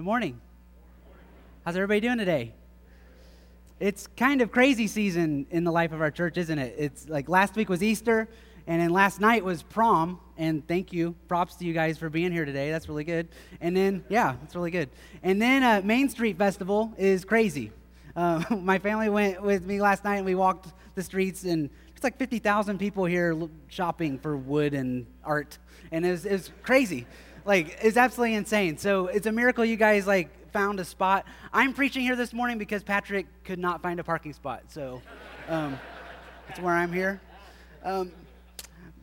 Good morning. How's everybody doing today? It's kind of crazy season in the life of our church, isn't it? It's like last week was Easter, and then last night was prom, and thank you. Props to you guys for being here today. That's really good. And then, yeah, it's really good. And then Main Street Festival is crazy. My family went with me last night, and we walked the streets, and it's like 50,000 people here shopping for wood and art, and it was crazy. Like, it's absolutely insane. So it's a miracle you guys, found a spot. I'm preaching here this morning because Patrick could not find a parking spot. So that's where I'm here.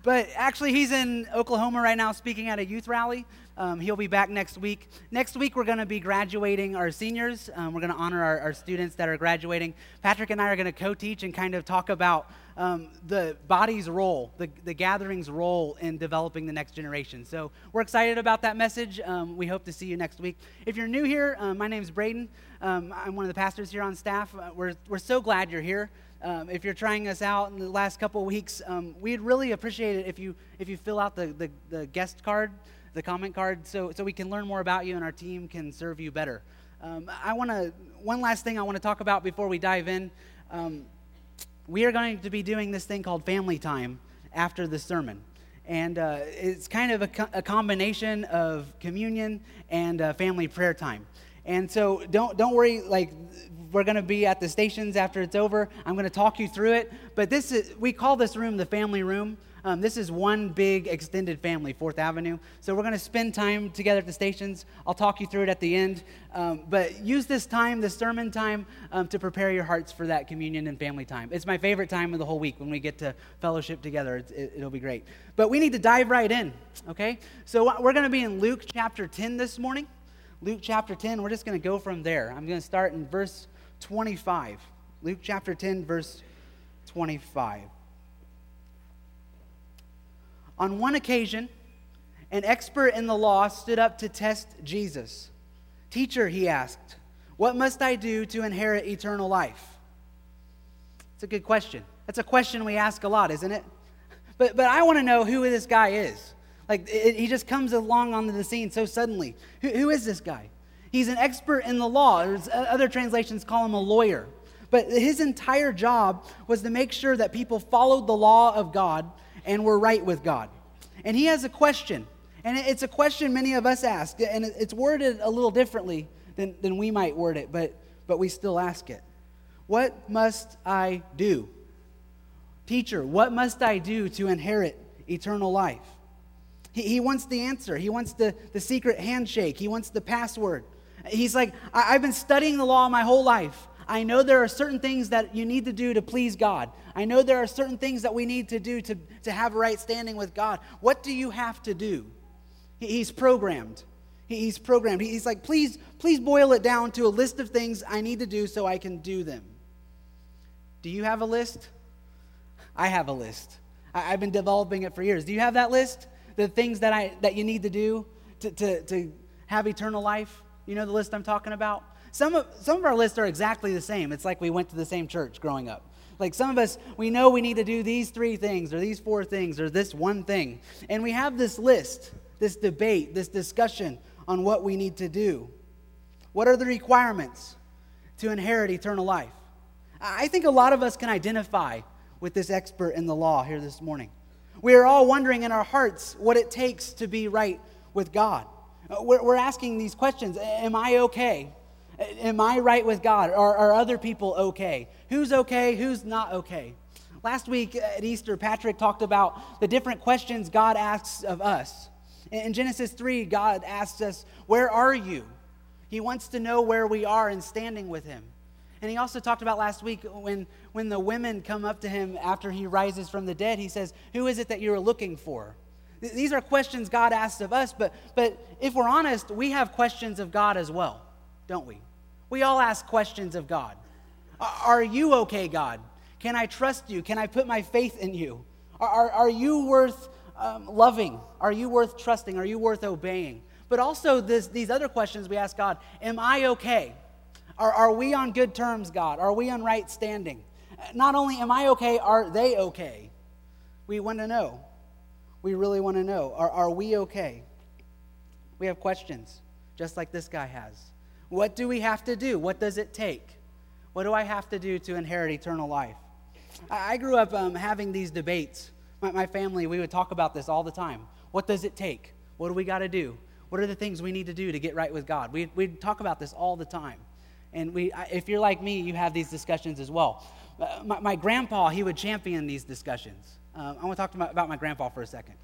But actually, he's in Oklahoma right now speaking at a youth rally. He'll be back next week. Next week, we're going to be graduating our seniors. We're going to honor our students that are graduating. Patrick and I are going to co-teach and kind of talk about the body's role, the gathering's role in developing the next generation. So we're excited about that message. We hope to see you next week. If you're new here, my name's Braden. I'm one of the pastors here on staff. We're so glad you're here. If you're trying us out in the last couple of weeks, we'd really appreciate it if you fill out the guest card, the comment card, so we can learn more about you and our team can serve you better. One last thing I want to talk about before we dive in. We are going to be doing this thing called family time after the sermon. And it's kind of a combination of communion and family prayer time. And so don't worry, we're going to be at the stations after it's over. I'm going to talk you through it. But we call this room the family room. This is one big extended family, Fourth Avenue. So we're going to spend time together at the stations. I'll talk you through it at the end. But use this time, the sermon time, to prepare your hearts for that communion and family time. It's my favorite time of the whole week when we get to fellowship together. It'll be great. But we need to dive right in, okay? So we're going to be in Luke chapter 10 this morning. Luke chapter 10, we're just going to go from there. I'm going to start in verse 25. Luke chapter 10, verse 25. On one occasion, an expert in the law stood up to test Jesus. "Teacher," he asked, "what must I do to inherit eternal life?" It's a good question. That's a question we ask a lot, isn't it? But I want to know who this guy is. He just comes along onto the scene so suddenly. Who is this guy? He's an expert in the law. Other translations call him a lawyer. But his entire job was to make sure that people followed the law of God and were right with God. And he has a question. And it's a question many of us ask. And it's worded a little differently than we might word it, but we still ask it. What must I do? Teacher, what must I do to inherit eternal life? He wants the answer. He wants the secret handshake. He wants the password. He's like, I've been studying the law my whole life. I know there are certain things that you need to do to please God. I know there are certain things that we need to do to have a right standing with God. What do you have to do? He's programmed. He's programmed. He's like, please boil it down to a list of things I need to do so I can do them. Do you have a list? I have a list. I've been developing it for years. Do you have that list? The things that you need to do to have eternal life? You know the list I'm talking about? Some of our lists are exactly the same. It's like we went to the same church growing up. Some of us, we know we need to do these three things or these four things or this one thing. And we have this list, this debate, this discussion on what we need to do. What are the requirements to inherit eternal life? I think a lot of us can identify with this expert in the law here this morning. We are all wondering in our hearts what it takes to be right with God. We're asking these questions. Am I okay? Am I right with God? Are other people okay? Who's okay? Who's not okay? Last week at Easter, Patrick talked about the different questions God asks of us. In Genesis 3, God asks us, "Where are you?" He wants to know where we are in standing with Him. And he also talked about last week when the women come up to him after he rises from the dead, he says, "Who is it that you are looking for?" These are questions God asks of us, but if we're honest, we have questions of God as well, don't we? We all ask questions of God. Are you okay, God? Can I trust you? Can I put my faith in you? Are you worth loving? Are you worth trusting? Are you worth obeying? But also these other questions we ask God, am I okay? Are we on good terms, God? Are we on right standing? Not only am I okay, are they okay? We want to know. We really want to know. Are we okay? We have questions. just like this guy has. What do we have to do? What does it take? What do I have to do to inherit eternal life? I grew up having these debates. My family, we would talk about this all the time. What does it take? What do we got to do? What are the things we need to do to get right with God? We'd talk about this all the time. And if you're like me, you have these discussions as well. My grandpa, he would champion these discussions. I want to talk about my grandpa for a second.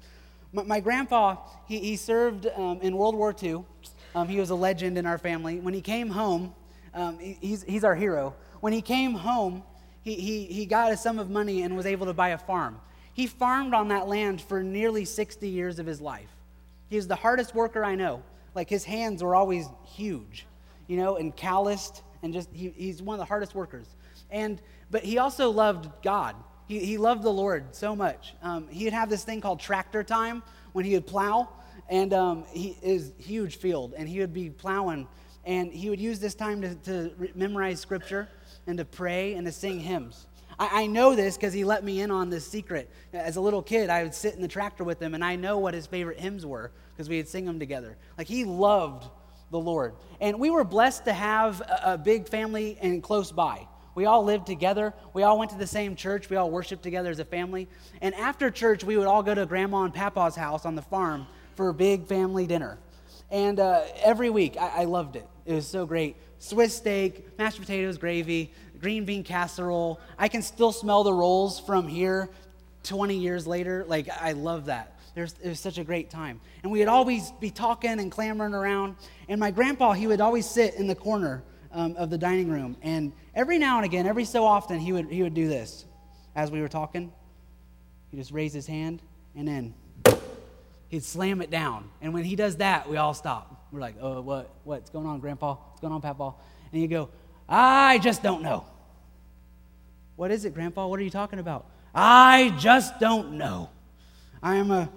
My grandpa, he served in World War II. He was a legend in our family. When he came home, he's our hero. When he came home, he got a sum of money and was able to buy a farm. He farmed on that land for nearly 60 years of his life. He was the hardest worker I know. Like, his hands were always huge, you know, and calloused, and just he's one of the hardest workers. But he also loved God. He loved the Lord so much. He'd have this thing called tractor time when he would plow, and he is huge field, and he would be plowing, and he would use this time to memorize scripture and to pray and to sing hymns. I know this because he let me in on this secret. As a little kid, I would sit in the tractor with him, and I know what his favorite hymns were because we would sing them together. Like, he loved the Lord. And we were blessed to have a big family and close by. We all lived together. We all went to the same church. We all worshiped together as a family. And after church, we would all go to Grandma and Papa's house on the farm for a big family dinner. And every week, I loved it. It was so great. Swiss steak, mashed potatoes, gravy, green bean casserole. I can still smell the rolls from here 20 years later. Like, I love that. It was such a great time. And we would always be talking and clamoring around. And my grandpa, he would always sit in the corner of the dining room. And every now and again, every so often, he would do this. As we were talking, he'd just raise his hand, and then he'd slam it down. And when he does that, we all stop. We're like, oh, what's going on, Grandpa? What's going on, Papa? And he'd go, I just don't know. What is it, Grandpa? What are you talking about? I just don't know. I'm a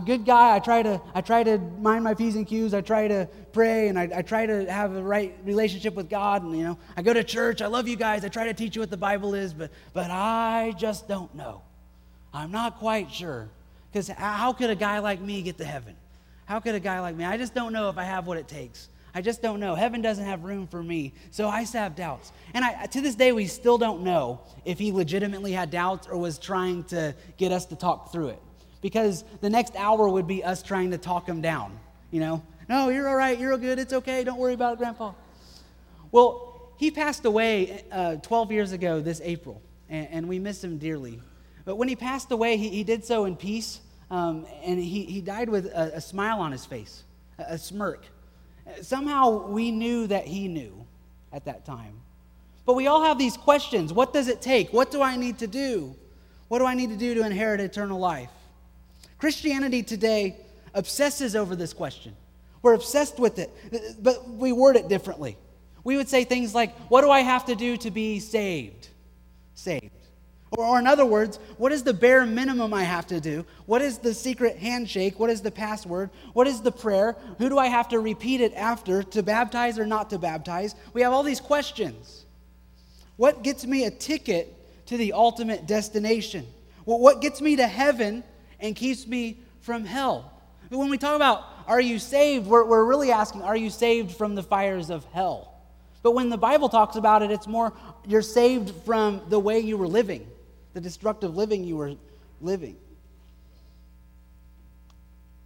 good guy. I try to mind my P's and Q's. I try to pray, and I try to have a right relationship with God. And, you know, I go to church. I love you guys. I try to teach you what the Bible is, but I just don't know. I'm not quite sure. Because how could a guy like me get to heaven? How could a guy like me? I just don't know if I have what it takes. I just don't know. Heaven doesn't have room for me. So I still have doubts. And to this day, we still don't know if he legitimately had doubts or was trying to get us to talk through it. Because the next hour would be us trying to talk him down, you know? No, you're all right. You're all good. It's okay. Don't worry about it, Grandpa. Well, he passed away 12 years ago this April, and we miss him dearly. But when he passed away, he did so in peace, and he died with a smile on his face, a smirk. Somehow we knew that he knew at that time. But we all have these questions. What does it take? What do I need to do? What do I need to do to inherit eternal life? Christianity today obsesses over this question. We're obsessed with it, but we word it differently. We would say things like, what do I have to do to be saved? Saved. Or in other words, what is the bare minimum I have to do? What is the secret handshake? What is the password? What is the prayer? Who do I have to repeat it after to baptize or not to baptize? We have all these questions. What gets me a ticket to the ultimate destination? Well, what gets me to heaven and keeps me from hell? When we talk about, are you saved? We're really asking, are you saved from the fires of hell? But when the Bible talks about it, it's more, you're saved from the way you were living, the destructive living you were living.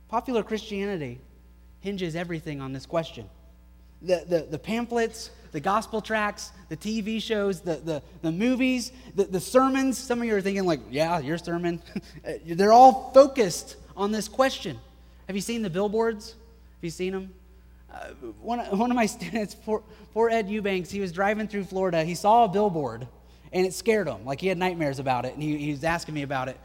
Popular Christianity hinges everything on this question. The pamphlets, the gospel tracts, the TV shows, the movies, the sermons. Some of you are thinking like, yeah, your sermon. They're all focused on this question. Have you seen the billboards? Have you seen them? One of my students, poor Ed Eubanks, he was driving through Florida. He saw a billboard. And it scared him. Like, he had nightmares about it, and he was asking me about it.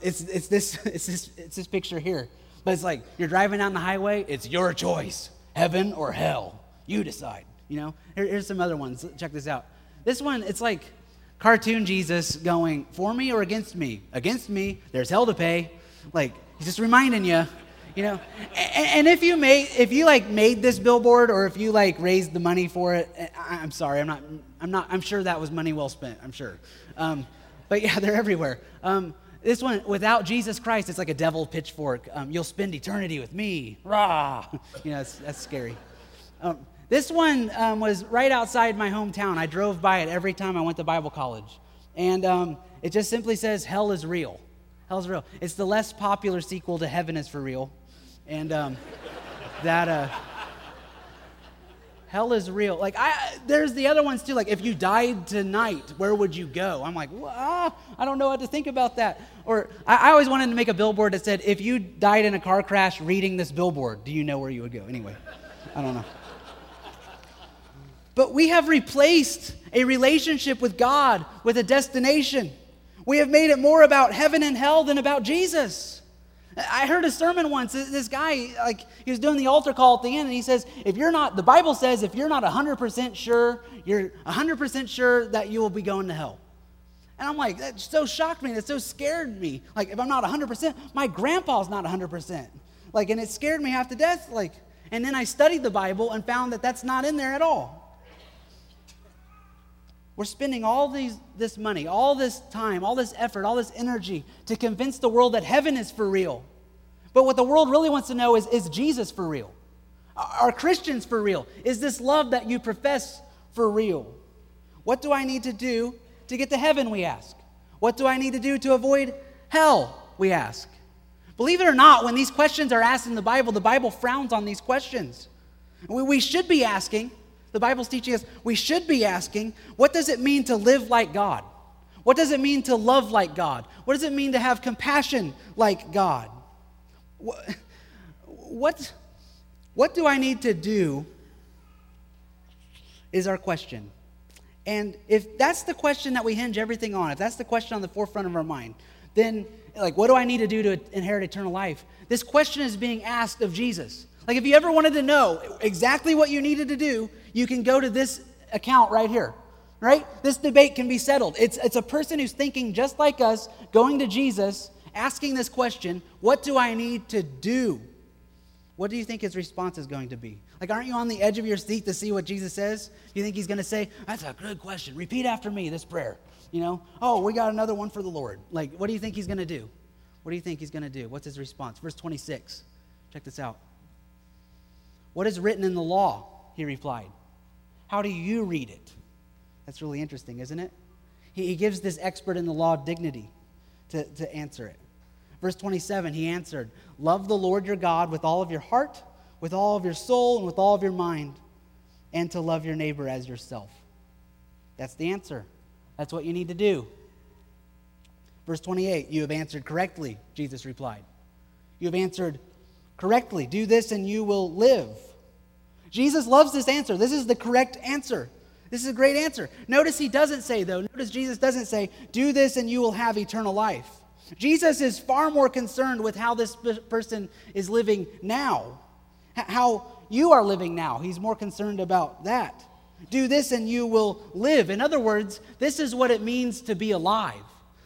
It's this picture here. But it's like, you're driving down the highway. It's your choice, heaven or hell. You decide. You know. Here's some other ones. Check this out. This one, it's like cartoon Jesus going, for me or against me? Against me. There's hell to pay. Like, he's just reminding you. You know. And if you made this billboard, or if you raised the money for it, I'm sorry, I'm not. I'm sure that was money well spent. I'm sure. But yeah, they're everywhere. This one, without Jesus Christ, it's like a devil pitchfork. You'll spend eternity with me. Rah. You know, that's scary. This one was right outside my hometown. I drove by it every time I went to Bible college. And it just simply says, Hell is real. Hell's real. It's the less popular sequel to Heaven is for Real. And that Hell is real. Like, there's the other ones too. Like, if you died tonight, where would you go? I'm like, I don't know what to think about that. Or I always wanted to make a billboard that said, if you died in a car crash reading this billboard, do you know where you would go? Anyway, I don't know. But we have replaced a relationship with God with a destination. We have made it more about heaven and hell than about Jesus. I heard a sermon once. This guy, he was doing the altar call at the end, and he says, the Bible says, if you're not 100% sure, you're 100% sure that you will be going to hell. And I'm like, that so shocked me. That so scared me. Like, if I'm not 100%, my grandpa's not 100%. Like, and it scared me half to death. Like, and then I studied the Bible and found that that's not in there at all. We're spending this money, all this time, all this effort, all this energy to convince the world that heaven is for real. But what the world really wants to know is Jesus for real? Are Christians for real? Is this love that you profess for real? What do I need to do to get to heaven, we ask? What do I need to do to avoid hell, we ask? Believe it or not, when these questions are asked in the Bible frowns on these questions. We should be asking. The Bible's teaching us we should be asking, what does it mean to live like God? What does it mean to love like God? What does it mean to have compassion like God? What do I need to do is our question. And if that's the question that we hinge everything on, if that's the question on the forefront of our mind, then what do I need to do to inherit eternal life? This question is being asked of Jesus. Like, if you ever wanted to know exactly what you needed to do, you can go to this account right here, right? This debate can be settled. It's a person who's thinking just like us, going to Jesus, asking this question, what do I need to do? What do you think his response is going to be? Like, aren't you on the edge of your seat to see what Jesus says? Do you think he's going to say, that's a good question. Repeat after me this prayer, Oh, we got another one for the Lord. Like, what do you think he's going to do? What do you think he's going to do? What's his response? Verse 26. Check this out. What is written in the law? He replied. How do you read it? That's really interesting, isn't it? He gives this expert in the law dignity to answer it. Verse 27, he answered, love the Lord your God with all of your heart, with all of your soul, and with all of your mind, and to love your neighbor as yourself. That's the answer. That's what you need to do. Verse 28, you have answered correctly, Jesus replied. You have answered correctly. Do this and you will live. Jesus loves this answer. This is the correct answer. This is a great answer. Notice he doesn't say, though, Jesus doesn't say, do this and you will have eternal life. Jesus is far more concerned with how this person is living now, how you are living now. He's more concerned about that. Do this and you will live. In other words, this is what it means to be alive.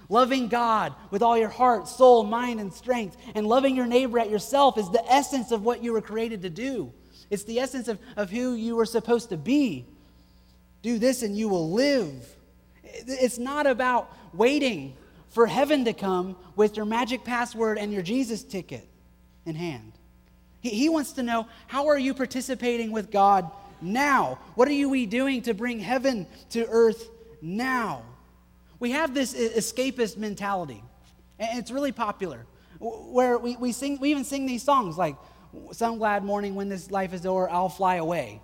Loving God with all your heart, soul, mind, and strength, and loving your neighbor as yourself is the essence of what you were created to do. It's the essence of who you were supposed to be. Do this and you will live. It's not about waiting for heaven to come with your magic password and your Jesus ticket in hand. He wants to know, how are you participating with God now? What are we doing to bring heaven to earth now? We have this escapist mentality, and it's really popular, where we even sing these songs like, some glad morning when this life is over, I'll fly away,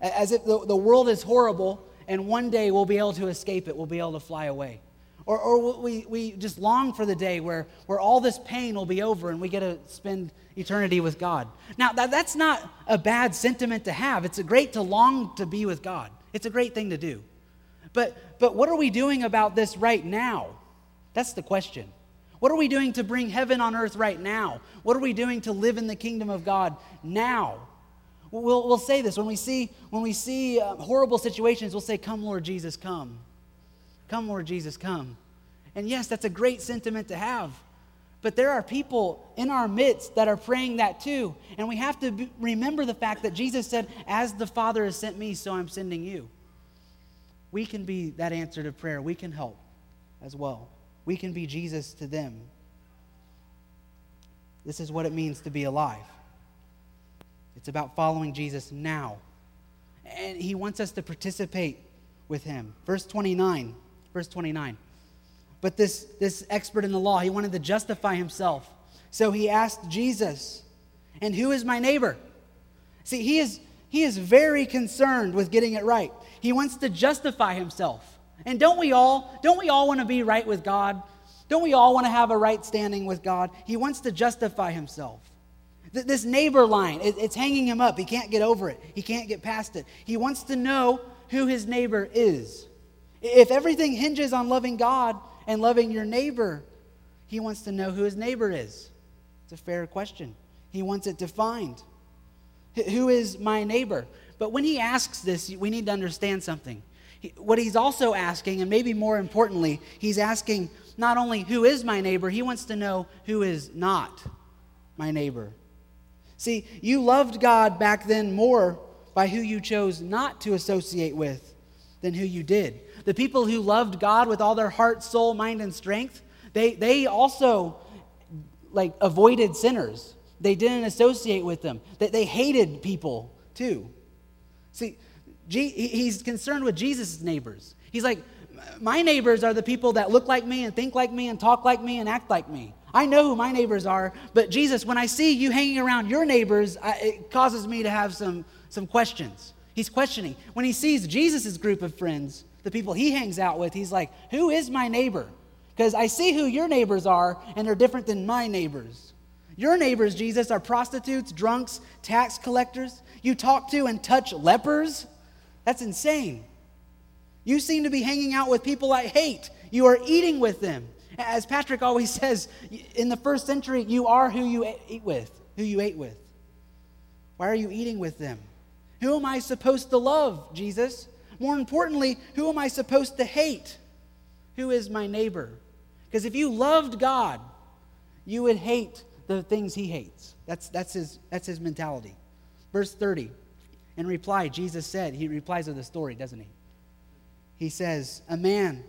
as if the world is horrible, and one day we'll be able to escape it, we'll be able to fly away. Or we just long for the day where all this pain will be over and we get to spend eternity with God. Now, that's not a bad sentiment to have. It's great to long to be with God. It's a great thing to do. But what are we doing about this right now? That's the question. What are we doing to bring heaven on earth right now? What are we doing to live in the kingdom of God now? We'll say this when we see horrible situations. We'll say, "Come, Lord Jesus, come. Come, Lord Jesus, come." And yes, that's a great sentiment to have. But there are people in our midst that are praying that too, and we have to remember the fact that Jesus said, "As the Father has sent me, so I'm sending you." We can be that answer to prayer. We can help as well. We can be Jesus to them. This is what it means to be alive. It's about following Jesus now. And he wants us to participate with him. Verse 29. But this expert in the law, he wanted to justify himself. So he asked Jesus, and who is my neighbor? See, he is very concerned with getting it right. He wants to justify himself. And don't we all want to be right with God? Don't we all want to have a right standing with God? He wants to justify himself. This neighbor line, it's hanging him up. He can't get over it. He can't get past it. He wants to know who his neighbor is. If everything hinges on loving God and loving your neighbor, he wants to know who his neighbor is. It's a fair question. He wants it defined. Who is my neighbor? But when he asks this, we need to understand something. What he's also asking, and maybe more importantly, he's asking not only who is my neighbor, he wants to know who is not my neighbor. See, you loved God back then more by who you chose not to associate with than who you did. The people who loved God with all their heart, soul, mind, and strength, they also avoided sinners. They didn't associate with them. They hated people too. See, he's concerned with Jesus' neighbors. He's like, my neighbors are the people that look like me and think like me and talk like me and act like me. I know who my neighbors are, but Jesus, when I see you hanging around your neighbors, it causes me to have some questions. He's questioning. When he sees Jesus' group of friends, the people he hangs out with, he's like, who is my neighbor? Because I see who your neighbors are, and they're different than my neighbors. Your neighbors, Jesus, are prostitutes, drunks, tax collectors. You talk to and touch lepers. That's insane. You seem to be hanging out with people I hate. You are eating with them. As Patrick always says, in the first century, you are who you ate with. Why are you eating with them? Who am I supposed to love, Jesus? More importantly, who am I supposed to hate? Who is my neighbor? Because if you loved God, you would hate the things he hates. That's his mentality. Verse 30. In reply, Jesus said, he replies with a story, doesn't he? He says, a man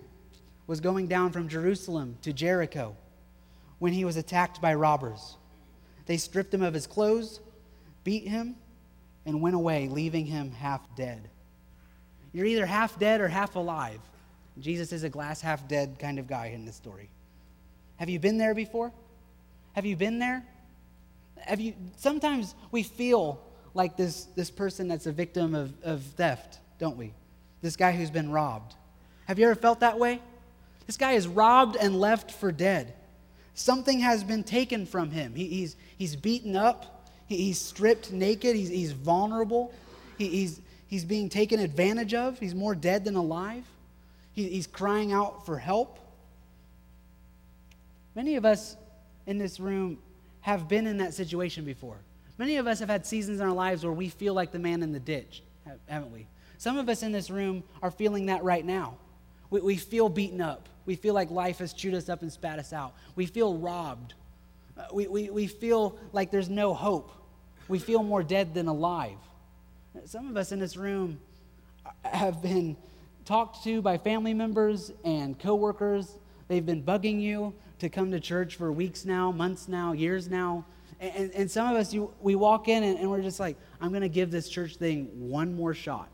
was going down from Jerusalem to Jericho when he was attacked by robbers. They stripped him of his clothes, beat him, and went away, leaving him half dead. You're either half dead or half alive. Jesus is a glass half dead kind of guy in this story. Have you been there before? Have you been there? Sometimes we feel like this person that's a victim of theft, don't we? This guy who's been robbed. Have you ever felt that way? This guy is robbed and left for dead. Something has been taken from him. He's beaten up. He's stripped naked. He's vulnerable. He's being taken advantage of. He's more dead than alive. He's crying out for help. Many of us in this room have been in that situation before. Many of us have had seasons in our lives where we feel like the man in the ditch, haven't we? Some of us in this room are feeling that right now. We feel beaten up. We feel like life has chewed us up and spat us out. We feel robbed. We feel like there's no hope. We feel more dead than alive. Some of us in this room have been talked to by family members and coworkers. They've been bugging you to come to church for weeks now, months now, years now. And some of us, we walk in and we're just like, I'm going to give this church thing one more shot.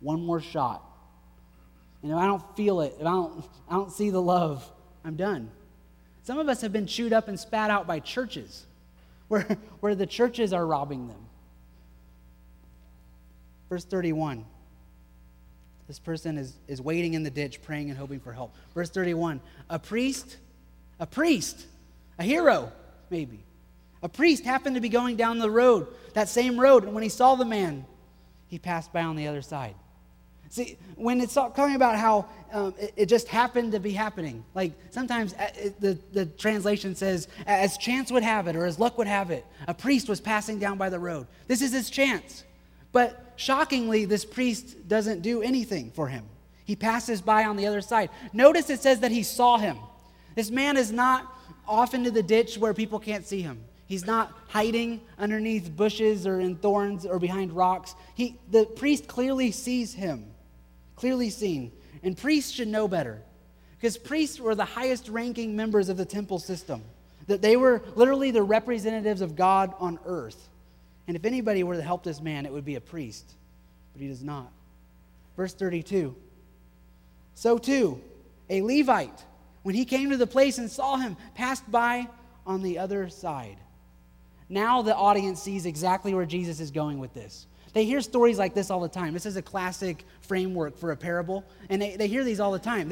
One more shot. And if I don't feel it, if I don't see the love, I'm done. Some of us have been chewed up and spat out by churches where the churches are robbing them. Verse 31. This person is waiting in the ditch, praying and hoping for help. Verse 31, a priest, a hero, maybe. A priest happened to be going down the road, that same road, and when he saw the man, he passed by on the other side. See, when it's talking about how it just happened to be happening, like sometimes the translation says, as chance would have it, or as luck would have it, a priest was passing down by the road. This is his chance. But shockingly, this priest doesn't do anything for him. He passes by on the other side. Notice it says that he saw him. This man is not off into the ditch where people can't see him. He's not hiding underneath bushes or in thorns or behind rocks. The priest clearly sees him, clearly seen. And priests should know better because priests were the highest ranking members of the temple system. That they were literally the representatives of God on earth. And if anybody were to help this man, it would be a priest. But he does not. Verse 32. So too, a Levite, when he came to the place and saw him, passed by on the other side. Now the audience sees exactly where Jesus is going with this. They hear stories like this all the time. This is a classic framework for a parable. And they hear these all the time.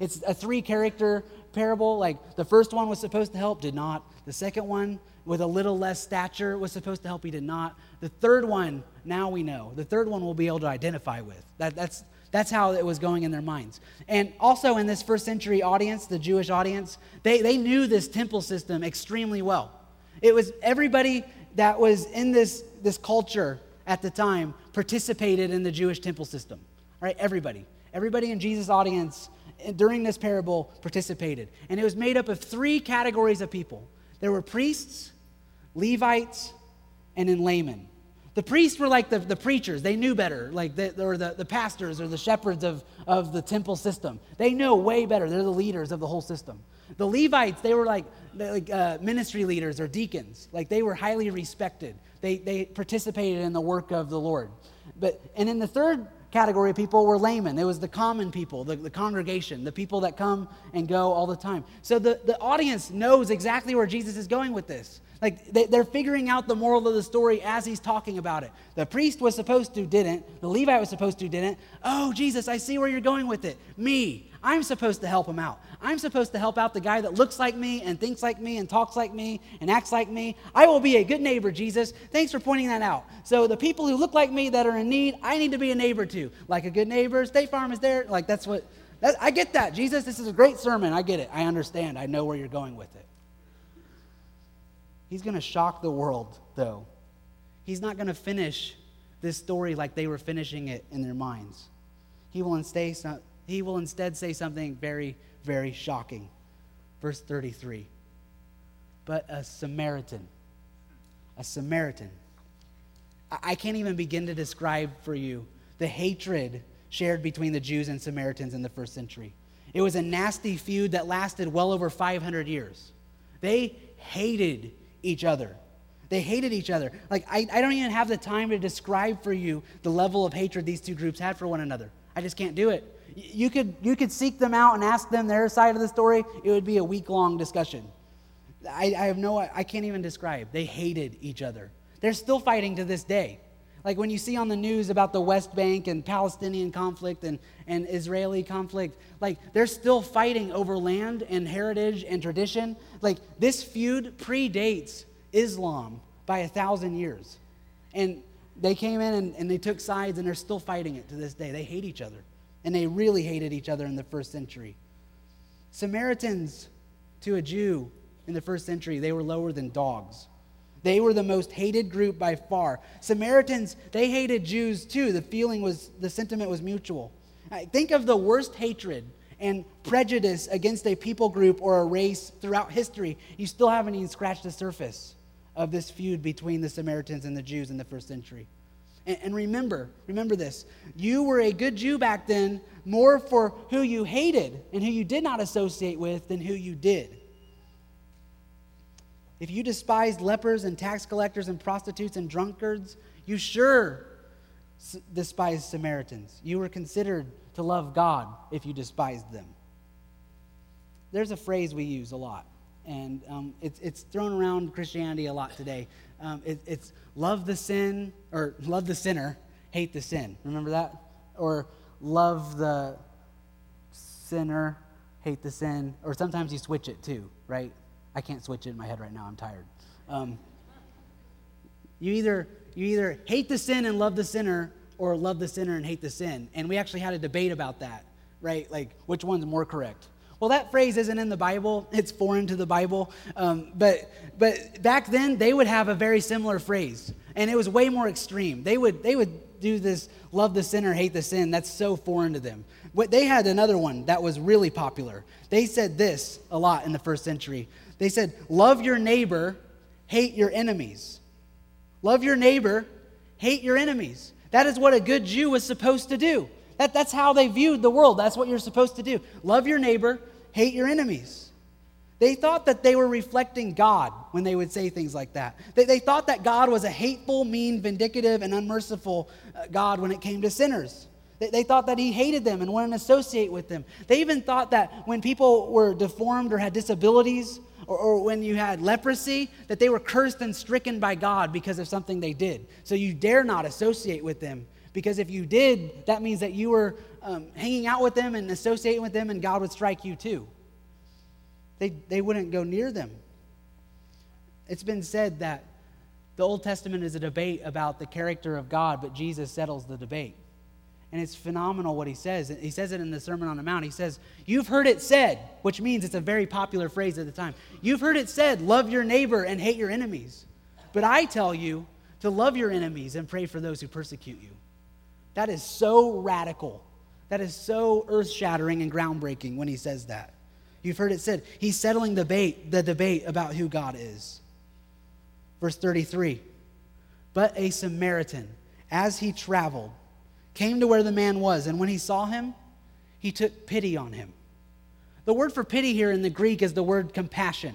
It's a three-character parable. Like, the first one was supposed to help, did not. The second one, with a little less stature, was supposed to help, he did not. The third one, now we know. The third one we'll be able to identify with. That's how it was going in their minds. And also in this first century audience, the Jewish audience, they knew this temple system extremely well. It was everybody that was in this culture at the time participated in the Jewish temple system. All right, everybody in Jesus' audience during this parable participated. And it was made up of three categories of people. There were priests, Levites, and then laymen. The priests were like the preachers. They knew better. Like they were the pastors or the shepherds of the temple system. They know way better. They're the leaders of the whole system. The Levites, they were like ministry leaders or deacons. Like they were highly respected. They participated in the work of the Lord. And in the third category of people were laymen. It was the common people, the congregation, the people that come and go all the time. So the audience knows exactly where Jesus is going with this. Like, they're figuring out the moral of the story as he's talking about it. The priest was supposed to, didn't. The Levite was supposed to, didn't. Oh, Jesus, I see where you're going with it. Me. I'm supposed to help him out. I'm supposed to help out the guy that looks like me and thinks like me and talks like me and acts like me. I will be a good neighbor, Jesus. Thanks for pointing that out. So the people who look like me that are in need, I need to be a neighbor to. Like a good neighbor, State Farm is there. Like, that's what, I get that, Jesus. This is a great sermon. I get it. I understand. I know where you're going with it. He's going to shock the world, though. He's not going to finish this story like they were finishing it in their minds. He will instead say something very, very shocking. Verse 33. But a Samaritan. I can't even begin to describe for you the hatred shared between the Jews and Samaritans in the first century. It was a nasty feud that lasted well over 500 years. They hated each other. They hated each other. Like, I don't even have the time to describe for you the level of hatred these two groups had for one another. I just can't do it. You could seek them out and ask them their side of the story. It would be a week-long discussion. I can't even describe. They hated each other. They're still fighting to this day. Like, when you see on the news about the West Bank and Palestinian conflict and Israeli conflict, like, they're still fighting over land and heritage and tradition. Like, this feud predates Islam by 1,000 years. And they came in and they took sides, and they're still fighting it to this day. They hate each other. And they really hated each other in the first century. Samaritans to a Jew in the first century, they were lower than dogs. They were the most hated group by far. Samaritans, they hated Jews too. The sentiment was mutual. Think of the worst hatred and prejudice against a people group or a race throughout history. You still haven't even scratched the surface of this feud between the Samaritans and the Jews in the first century. And remember this. You were a good Jew back then more for who you hated and who you did not associate with than who you did. If you despised lepers and tax collectors and prostitutes and drunkards, you sure despised Samaritans. You were considered to love God if you despised them. There's a phrase we use a lot, and it's thrown around Christianity a lot today. It's love the sin, or love the sinner, hate the sin. Remember that? Or love the sinner, hate the sin. Or sometimes you switch it too, right? I can't switch it in my head right now. I'm tired. You either hate the sin and love the sinner, or love the sinner and hate the sin. And we actually had a debate about that, right? Like, which one's more correct? Well, that phrase isn't in the Bible. It's foreign to the Bible. But back then, they would have a very similar phrase, and it was way more extreme. They would do this love the sinner, hate the sin. That's so foreign to them. They had another one that was really popular. They said this a lot in the first century. They said, love your neighbor, hate your enemies. Love your neighbor, hate your enemies. That is what a good Jew was supposed to do. That's how they viewed the world. That's what you're supposed to do. Love your neighbor, hate your enemies. They thought that they were reflecting God when they would say things like that. They thought that God was a hateful, mean, vindictive, and unmerciful God when it came to sinners. They thought that he hated them and wouldn't associate with them. They even thought that when people were deformed or had disabilities or when you had leprosy, that they were cursed and stricken by God because of something they did. So you dare not associate with them, because if you did, that means that you were hanging out with them and associating with them, and God would strike you too. They wouldn't go near them. It's been said that the Old Testament is a debate about the character of God, but Jesus settles the debate. And it's phenomenal what he says. He says it in the Sermon on the Mount. He says, "You've heard it said," which means it's a very popular phrase at the time. "You've heard it said, love your neighbor and hate your enemies. But I tell you to love your enemies and pray for those who persecute you." That is so radical. That is so earth-shattering and groundbreaking when he says that. You've heard it said. He's settling the debate about who God is. Verse 33, "But a Samaritan, as he traveled, came to where the man was, and when he saw him, he took pity on him." The word for pity here in the Greek is the word compassion.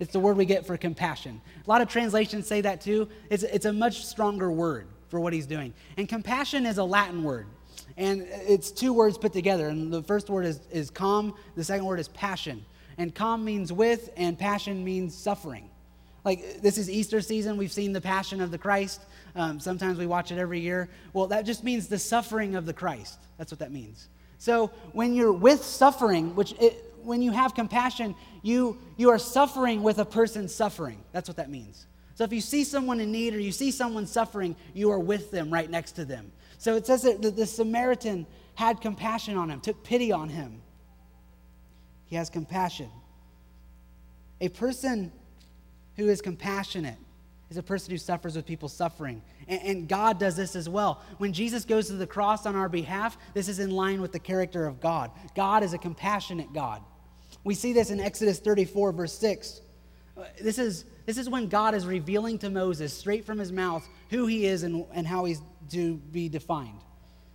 It's the word we get for compassion. A lot of translations say that too. It's a much stronger word for what he's doing. And compassion is a Latin word. And it's two words put together. And the first word is calm. The second word is passion. And calm means with, and passion means suffering. Like, this is Easter season. We've seen the Passion of the Christ. Sometimes we watch it every year. Well, that just means the suffering of the Christ. That's what that means. So when you're with suffering, when you have compassion, you are suffering with a person's suffering. That's what that means. So if you see someone in need or you see someone suffering, you are with them, right next to them. So it says that the Samaritan had compassion on him, took pity on him. He has compassion. A person who is compassionate is a person who suffers with people suffering. And God does this as well. When Jesus goes to the cross on our behalf, this is in line with the character of God. God is a compassionate God. We see this in Exodus 34, verse 6. This is when God is revealing to Moses, straight from his mouth, who he is and how he's to be defined.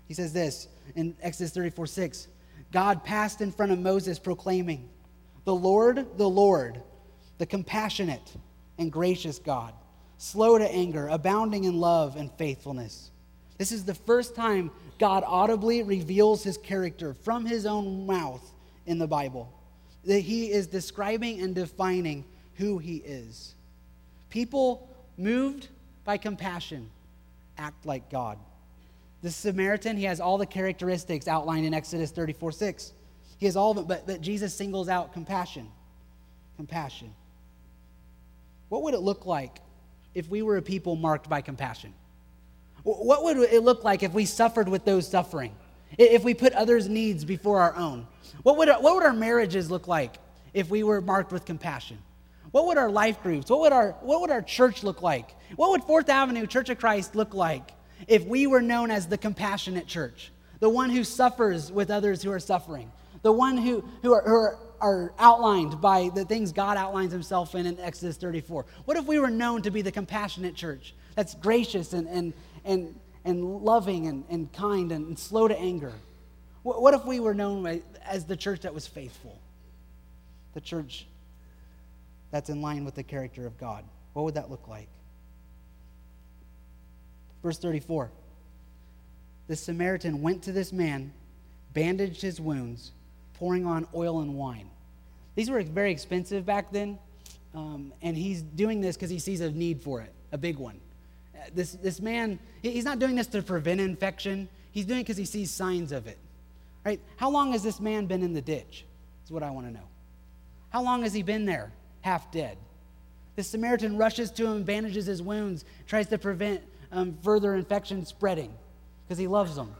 He says this in Exodus 34, 6. "God passed in front of Moses proclaiming, 'The Lord, the compassionate and gracious God, slow to anger, abounding in love and faithfulness.'" This is the first time God audibly reveals his character from his own mouth in the Bible. That he is describing and defining who he is. People moved by compassion act like God. The Samaritan, he has all the characteristics outlined in Exodus 34:6. He has all of it, but Jesus singles out compassion. Compassion. What would it look like if we were a people marked by compassion? What would it look like if we suffered with those suffering? If we put others' needs before our own? What would our marriages look like if we were marked with compassion? What would our life groups, what would our church look like? What would Fourth Avenue Church of Christ look like if we were known as the compassionate church? The one who suffers with others who are suffering. The one who are outlined by the things God outlines himself in Exodus 34. What if we were known to be the compassionate church that's gracious and loving and kind and slow to anger? What if we were known as the church that was faithful? The church that's in line with the character of God. What would that look like? Verse 34. "The Samaritan went to this man, bandaged his wounds, pouring on oil and wine." These were very expensive back then, and he's doing this because he sees a need for it, a big one. This man, he's not doing this to prevent infection. He's doing it because he sees signs of it. Right? How long has this man been in the ditch? Is what I want to know. How long has he been there, half dead? The Samaritan rushes to him, bandages his wounds, tries to prevent further infection spreading because he loves them.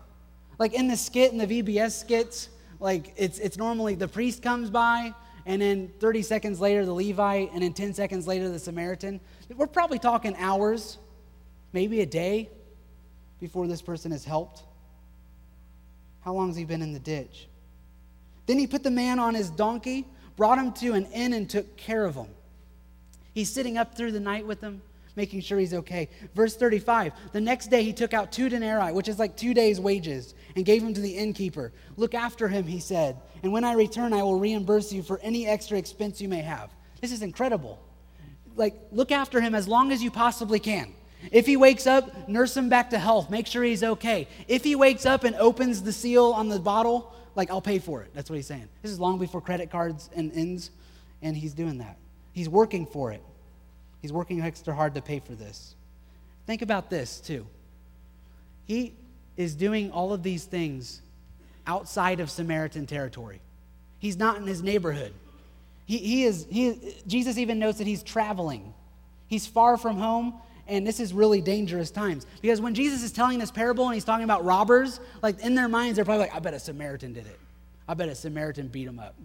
Like in the skit, in the VBS skits, like it's normally the priest comes by, and then 30 seconds later the Levite, and then 10 seconds later the Samaritan. We're probably talking hours, maybe a day, before this person is helped. How long has he been in the ditch? "Then he put the man on his donkey, brought him to an inn, and took care of him." He's sitting up through the night with him. making sure he's okay. Verse 35, the next day he took out 2 denarii, which is like 2 days' wages, and gave them to the innkeeper. Look after him, he said, and when I return, I will reimburse you for any extra expense you may have. This is incredible. Like, look after him as long as you possibly can. If he wakes up, nurse him back to health. Make sure he's okay. If he wakes up and opens the seal on the bottle, like, I'll pay for it. That's what he's saying. This is long before credit cards and ends, and he's doing that. He's working for it. He's working extra hard to pay for this. Think about this, too. He is doing all of these things outside of Samaritan territory. He's not in his neighborhood. Jesus even notes that he's traveling. He's far from home. And this is really dangerous times. Because when Jesus is telling this parable and he's talking about robbers, like in their minds, they're probably like, I bet a Samaritan did it. I bet a Samaritan beat him up.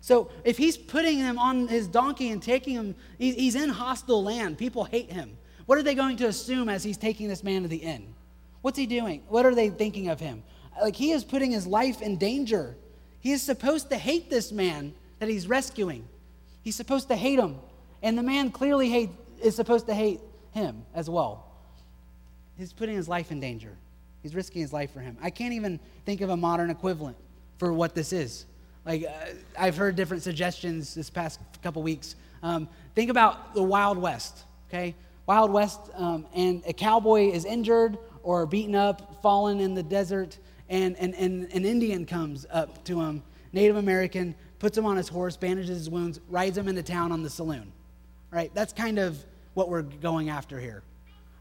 So if he's putting him on his donkey and taking him, he's in hostile land. People hate him. What are they going to assume as he's taking this man to the inn? What's he doing? What are they thinking of him? Like, he is putting his life in danger. He is supposed to hate this man that he's rescuing. He's supposed to hate him. And the man clearly is supposed to hate him as well. He's putting his life in danger. He's risking his life for him. I can't even think of a modern equivalent for what this is. Like, I've heard different suggestions this past couple weeks. Think about the Wild West, okay? Wild West, and a cowboy is injured or beaten up, fallen in the desert, and an Indian comes up to him, Native American, puts him on his horse, bandages his wounds, rides him into town on the saloon, right? That's kind of what we're going after here,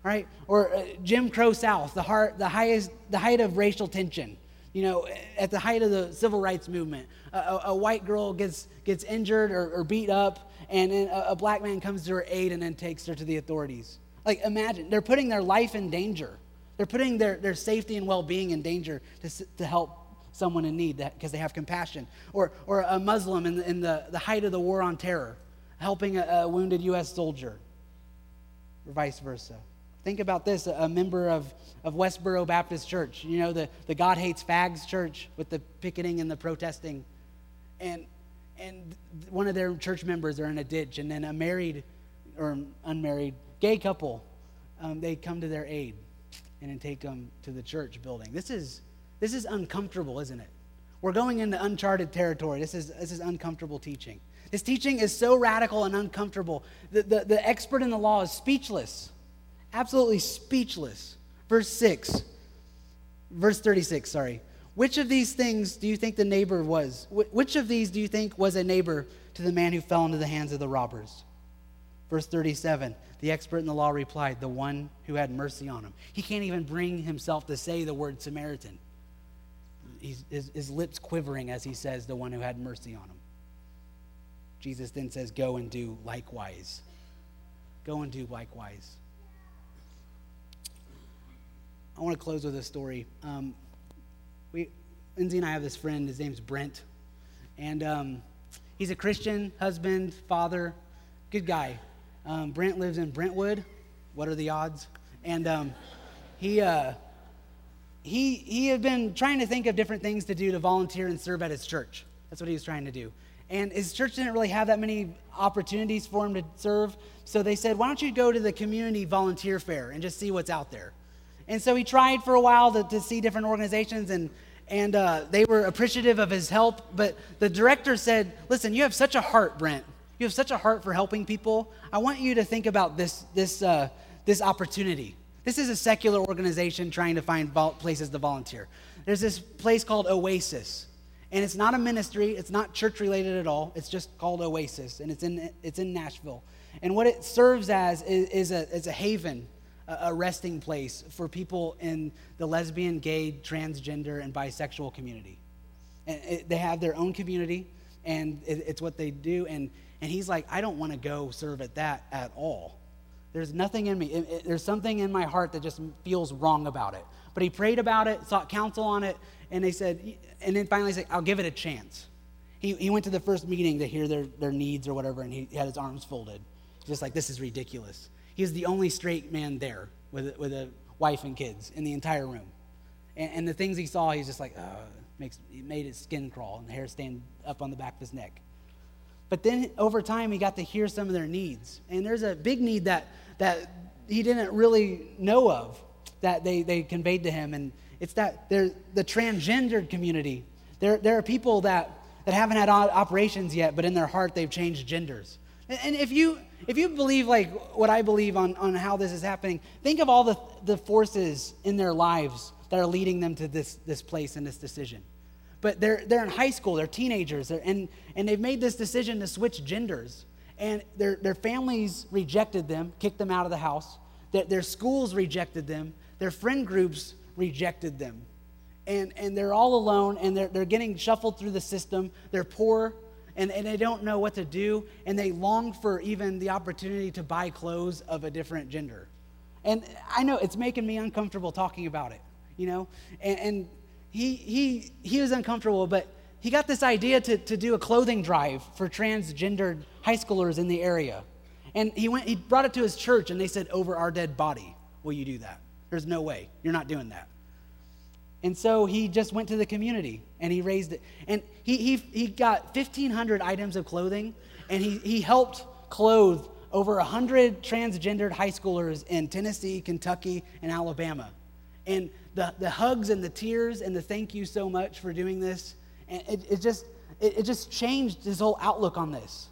all right? Or Jim Crow South, the height of racial tension. You know, at the height of the civil rights movement, a white girl gets injured or beat up, and then a black man comes to her aid and then takes her to the authorities. Like, imagine, they're putting their life in danger. They're putting their safety and well-being in danger to help someone in need because they have compassion. Or a Muslim in the height of the war on terror, helping a wounded U.S. soldier. Or vice versa. Think about this, a member of Westboro Baptist Church, you know, the God Hates Fags church with the picketing and the protesting. And one of their church members are in a ditch, and then a married or unmarried gay couple, they come to their aid and then take them to the church building. This is uncomfortable, isn't it? We're going into uncharted territory. This is uncomfortable teaching. This teaching is so radical and uncomfortable. The expert in the law is speechless, absolutely speechless. Verse 36, sorry. Which of these things do you think the neighbor was? Which of these do you think was a neighbor to the man who fell into the hands of the robbers? Verse 37, the expert in the law replied, the one who had mercy on him. He can't even bring himself to say the word Samaritan. His lips quivering as he says the one who had mercy on him. Jesus then says, go and do likewise. Go and do likewise. I want to close with a story. Lindsay and I have this friend, his name's Brent. And he's a Christian, husband, father, good guy. Brent lives in Brentwood. What are the odds? And he had been trying to think of different things to do to volunteer and serve at his church. That's what he was trying to do. And his church didn't really have that many opportunities for him to serve. So they said, why don't you go to the community volunteer fair and just see what's out there? And so he tried for a while to see different organizations, and they were appreciative of his help. But the director said, listen, you have such a heart, Brent. You have such a heart for helping people. I want you to think about this opportunity. This is a secular organization trying to find places to volunteer. There's this place called Oasis. And it's not a ministry, it's not church-related at all, it's just called Oasis, and it's in Nashville. And what it serves as is a haven, a resting place for people in the lesbian, gay, transgender, and bisexual community. And they have their own community, and it's what they do, and he's like, I don't want to go serve at that at all. There's nothing in me, there's something in my heart that just feels wrong about it. But he prayed about it, sought counsel on it, and they said, and then finally he's like, I'll give it a chance. He went to the first meeting to hear their needs or whatever, and he had his arms folded. Just like, this is ridiculous. He was the only straight man there with a wife and kids in the entire room. And the things he saw, he's just like, it made his skin crawl and the hair stand up on the back of his neck. But then over time, he got to hear some of their needs. And there's a big need that he didn't really know of that they conveyed to him. And it's that the transgendered community. There are people that haven't had operations yet, but in their heart, they've changed genders. And if you believe like what I believe on how this is happening, think of all the forces in their lives that are leading them to this place and this decision. But they're in high school, they're teenagers, and they've made this decision to switch genders. And their families rejected them, kicked them out of the house. Their schools rejected them. Their friend groups rejected them. And they're all alone, and they're getting shuffled through the system. They're poor, and they don't know what to do, and they long for even the opportunity to buy clothes of a different gender. And I know it's making me uncomfortable talking about it, you know? And he was uncomfortable, but he got this idea to do a clothing drive for transgendered high schoolers in the area. And he brought it to his church, and they said, "Over our dead body, will you do that? There's no way. You're not doing that." And so he just went to the community, and he raised it. And he got 1,500 items of clothing, and he helped clothe over 100 transgendered high schoolers in Tennessee, Kentucky, and Alabama. And the hugs and the tears and the thank you so much for doing this, and it just changed his whole outlook on this.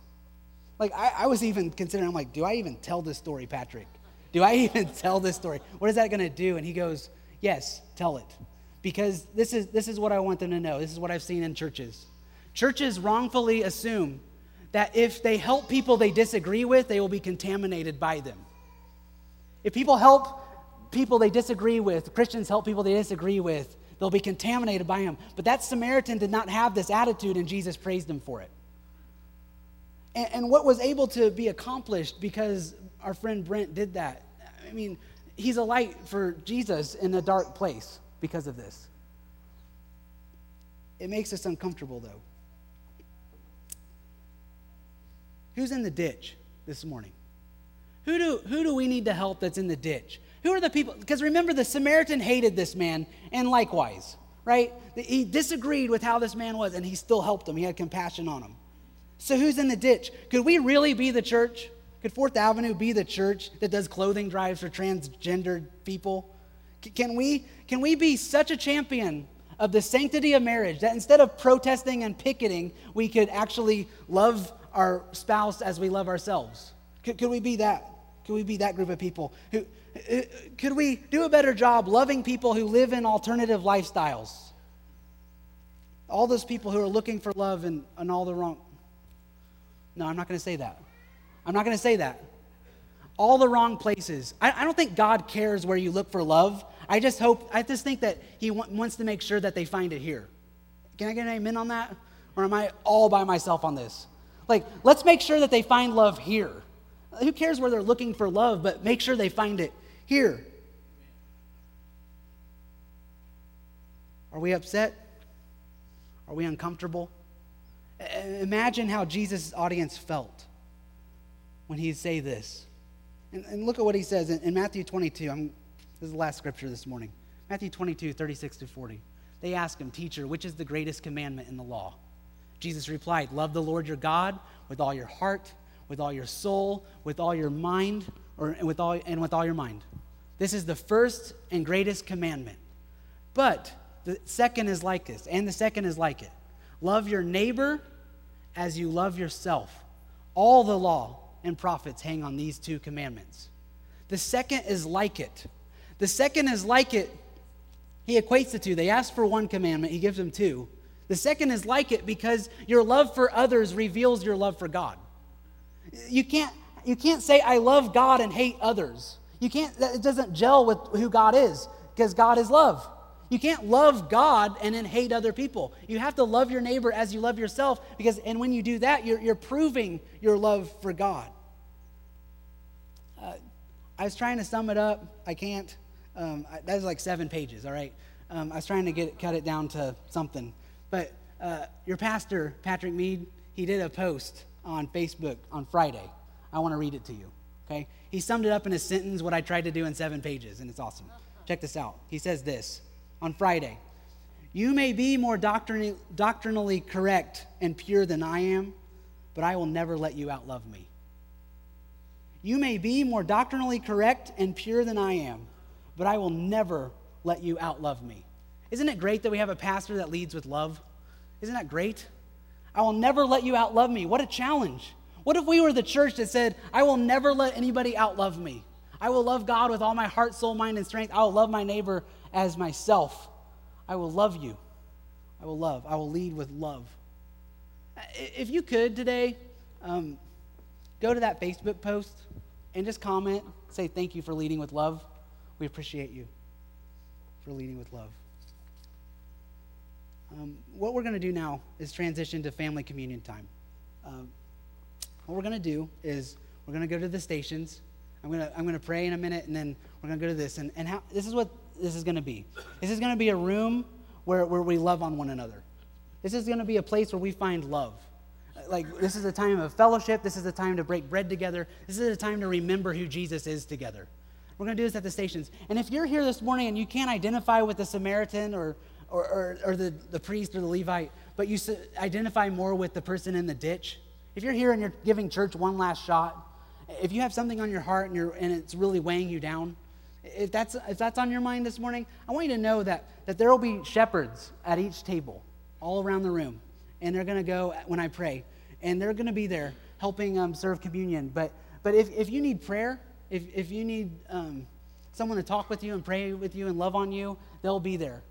Like, I was even considering, I'm like, do I even tell this story, Patrick? Do I even tell this story? What is that going to do? And he goes, "Yes, tell it." Because this is what I want them to know. This is what I've seen in churches. Churches wrongfully assume that if they help people they disagree with, they will be contaminated by them. If people help people they disagree with, Christians help people they disagree with, they'll be contaminated by them. But that Samaritan did not have this attitude, and Jesus praised him for it. And what was able to be accomplished because our friend Brent did that, I mean, he's a light for Jesus in a dark place. Because of this, it makes us uncomfortable, though. Who's in the ditch this morning? Who do we need to help that's in the ditch? Who are the people? Because remember, the Samaritan hated this man, and likewise, right? He disagreed with how this man was, and he still helped him. He had compassion on him. So who's in the ditch? Could we really be the church? Could Fourth Avenue be the church that does clothing drives for transgendered people? Can we be such a champion of the sanctity of marriage that instead of protesting and picketing, we could actually love our spouse as we love ourselves? Could we be that? Could we be that group of people? Could we do a better job loving people who live in alternative lifestyles? All those people who are looking for love and all the wrong... No, I'm not going to say that. I'm not going to say that. All the wrong places. I don't think God cares where you look for love. I just think that he wants to make sure that they find it here. Can I get an amen on that? Or am I all by myself on this? Like, let's make sure that they find love here. Who cares where they're looking for love, but make sure they find it here. Are we upset? Are we uncomfortable? Imagine how Jesus' audience felt when he'd say this. And look at what he says in Matthew 22. This is the last scripture this morning. Matthew 22, 36 to 40. They asked him, "Teacher, which is the greatest commandment in the law?" Jesus replied, "Love the Lord your God with all your heart, with all your soul, with all your mind, and with all your mind. This is the first and greatest commandment. But the second is like this, and the second is like it. Love your neighbor as you love yourself. All the law and prophets hang on these two commandments." The second is like it. The second is like it. He equates the two. They asked for one commandment. He gives them two. The second is like it because your love for others reveals your love for God. You can't say, "I love God" and hate others. You can't. It doesn't gel with who God is, because God is love. You can't love God and then hate other people. You have to love your neighbor as you love yourself, because, and when you do that, you're proving your love for God. I was trying to sum it up. I can't. That was like 7 pages, all right? I was trying to cut it down to something. But your pastor, Patrick Mead, he did a post on Facebook on Friday. I want to read it to you, okay? He summed it up in a sentence, what I tried to do in 7 pages, and it's awesome. Check this out. He says this on Friday: "You may be more doctrinally correct and pure than I am, but I will never let you outlove me. You may be more doctrinally correct and pure than I am, but I will never let you outlove me. Isn't it great that we have a pastor that leads with love? Isn't that great? I will never let you outlove me. What a challenge. What if we were the church that said, I will never let anybody outlove me. I will love God with all my heart, soul, mind, and strength. I will love my neighbor as myself. I will love you. I will love. I will lead with love. If you could today, go to that Facebook post and just comment, say thank you for leading with love. We appreciate you for leading with love. What we're going to do now is transition to family communion time. What we're going to do is we're going to go to the stations. I'm going to pray in a minute, and then we're going to go to this. And this is what this is going to be. This is going to be a room where we love on one another. This is going to be a place where we find love. Like, this is a time of fellowship. This is a time to break bread together. This is a time to remember who Jesus is together. We're going to do this at the stations. And if you're here this morning and you can't identify with the Samaritan or the priest or the Levite, but you identify more with the person in the ditch, if you're here and you're giving church one last shot, if you have something on your heart and it's really weighing you down, if that's on your mind this morning, I want you to know that there will be shepherds at each table all around the room, and they're going to go when I pray, and they're going to be there helping serve communion. But if you need prayer, if you need someone to talk with you and pray with you and love on you, they'll be there.